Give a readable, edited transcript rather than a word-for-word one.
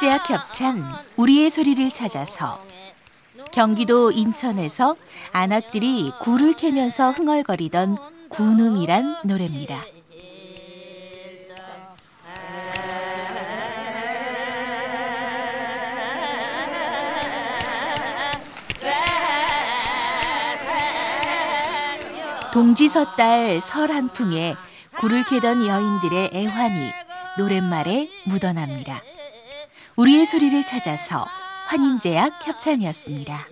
한인제약 협찬 우리의 소리를 찾아서 경기도 인천에서 안악들이 굴을 캐면서 흥얼거리던 군음이란 노래입니다. 동지서 딸 설 한풍에 굴을 캐던 여인들의 애환이 노랫말에 묻어납니다. 우리의 소리를 찾아서 환인제약 협찬이었습니다.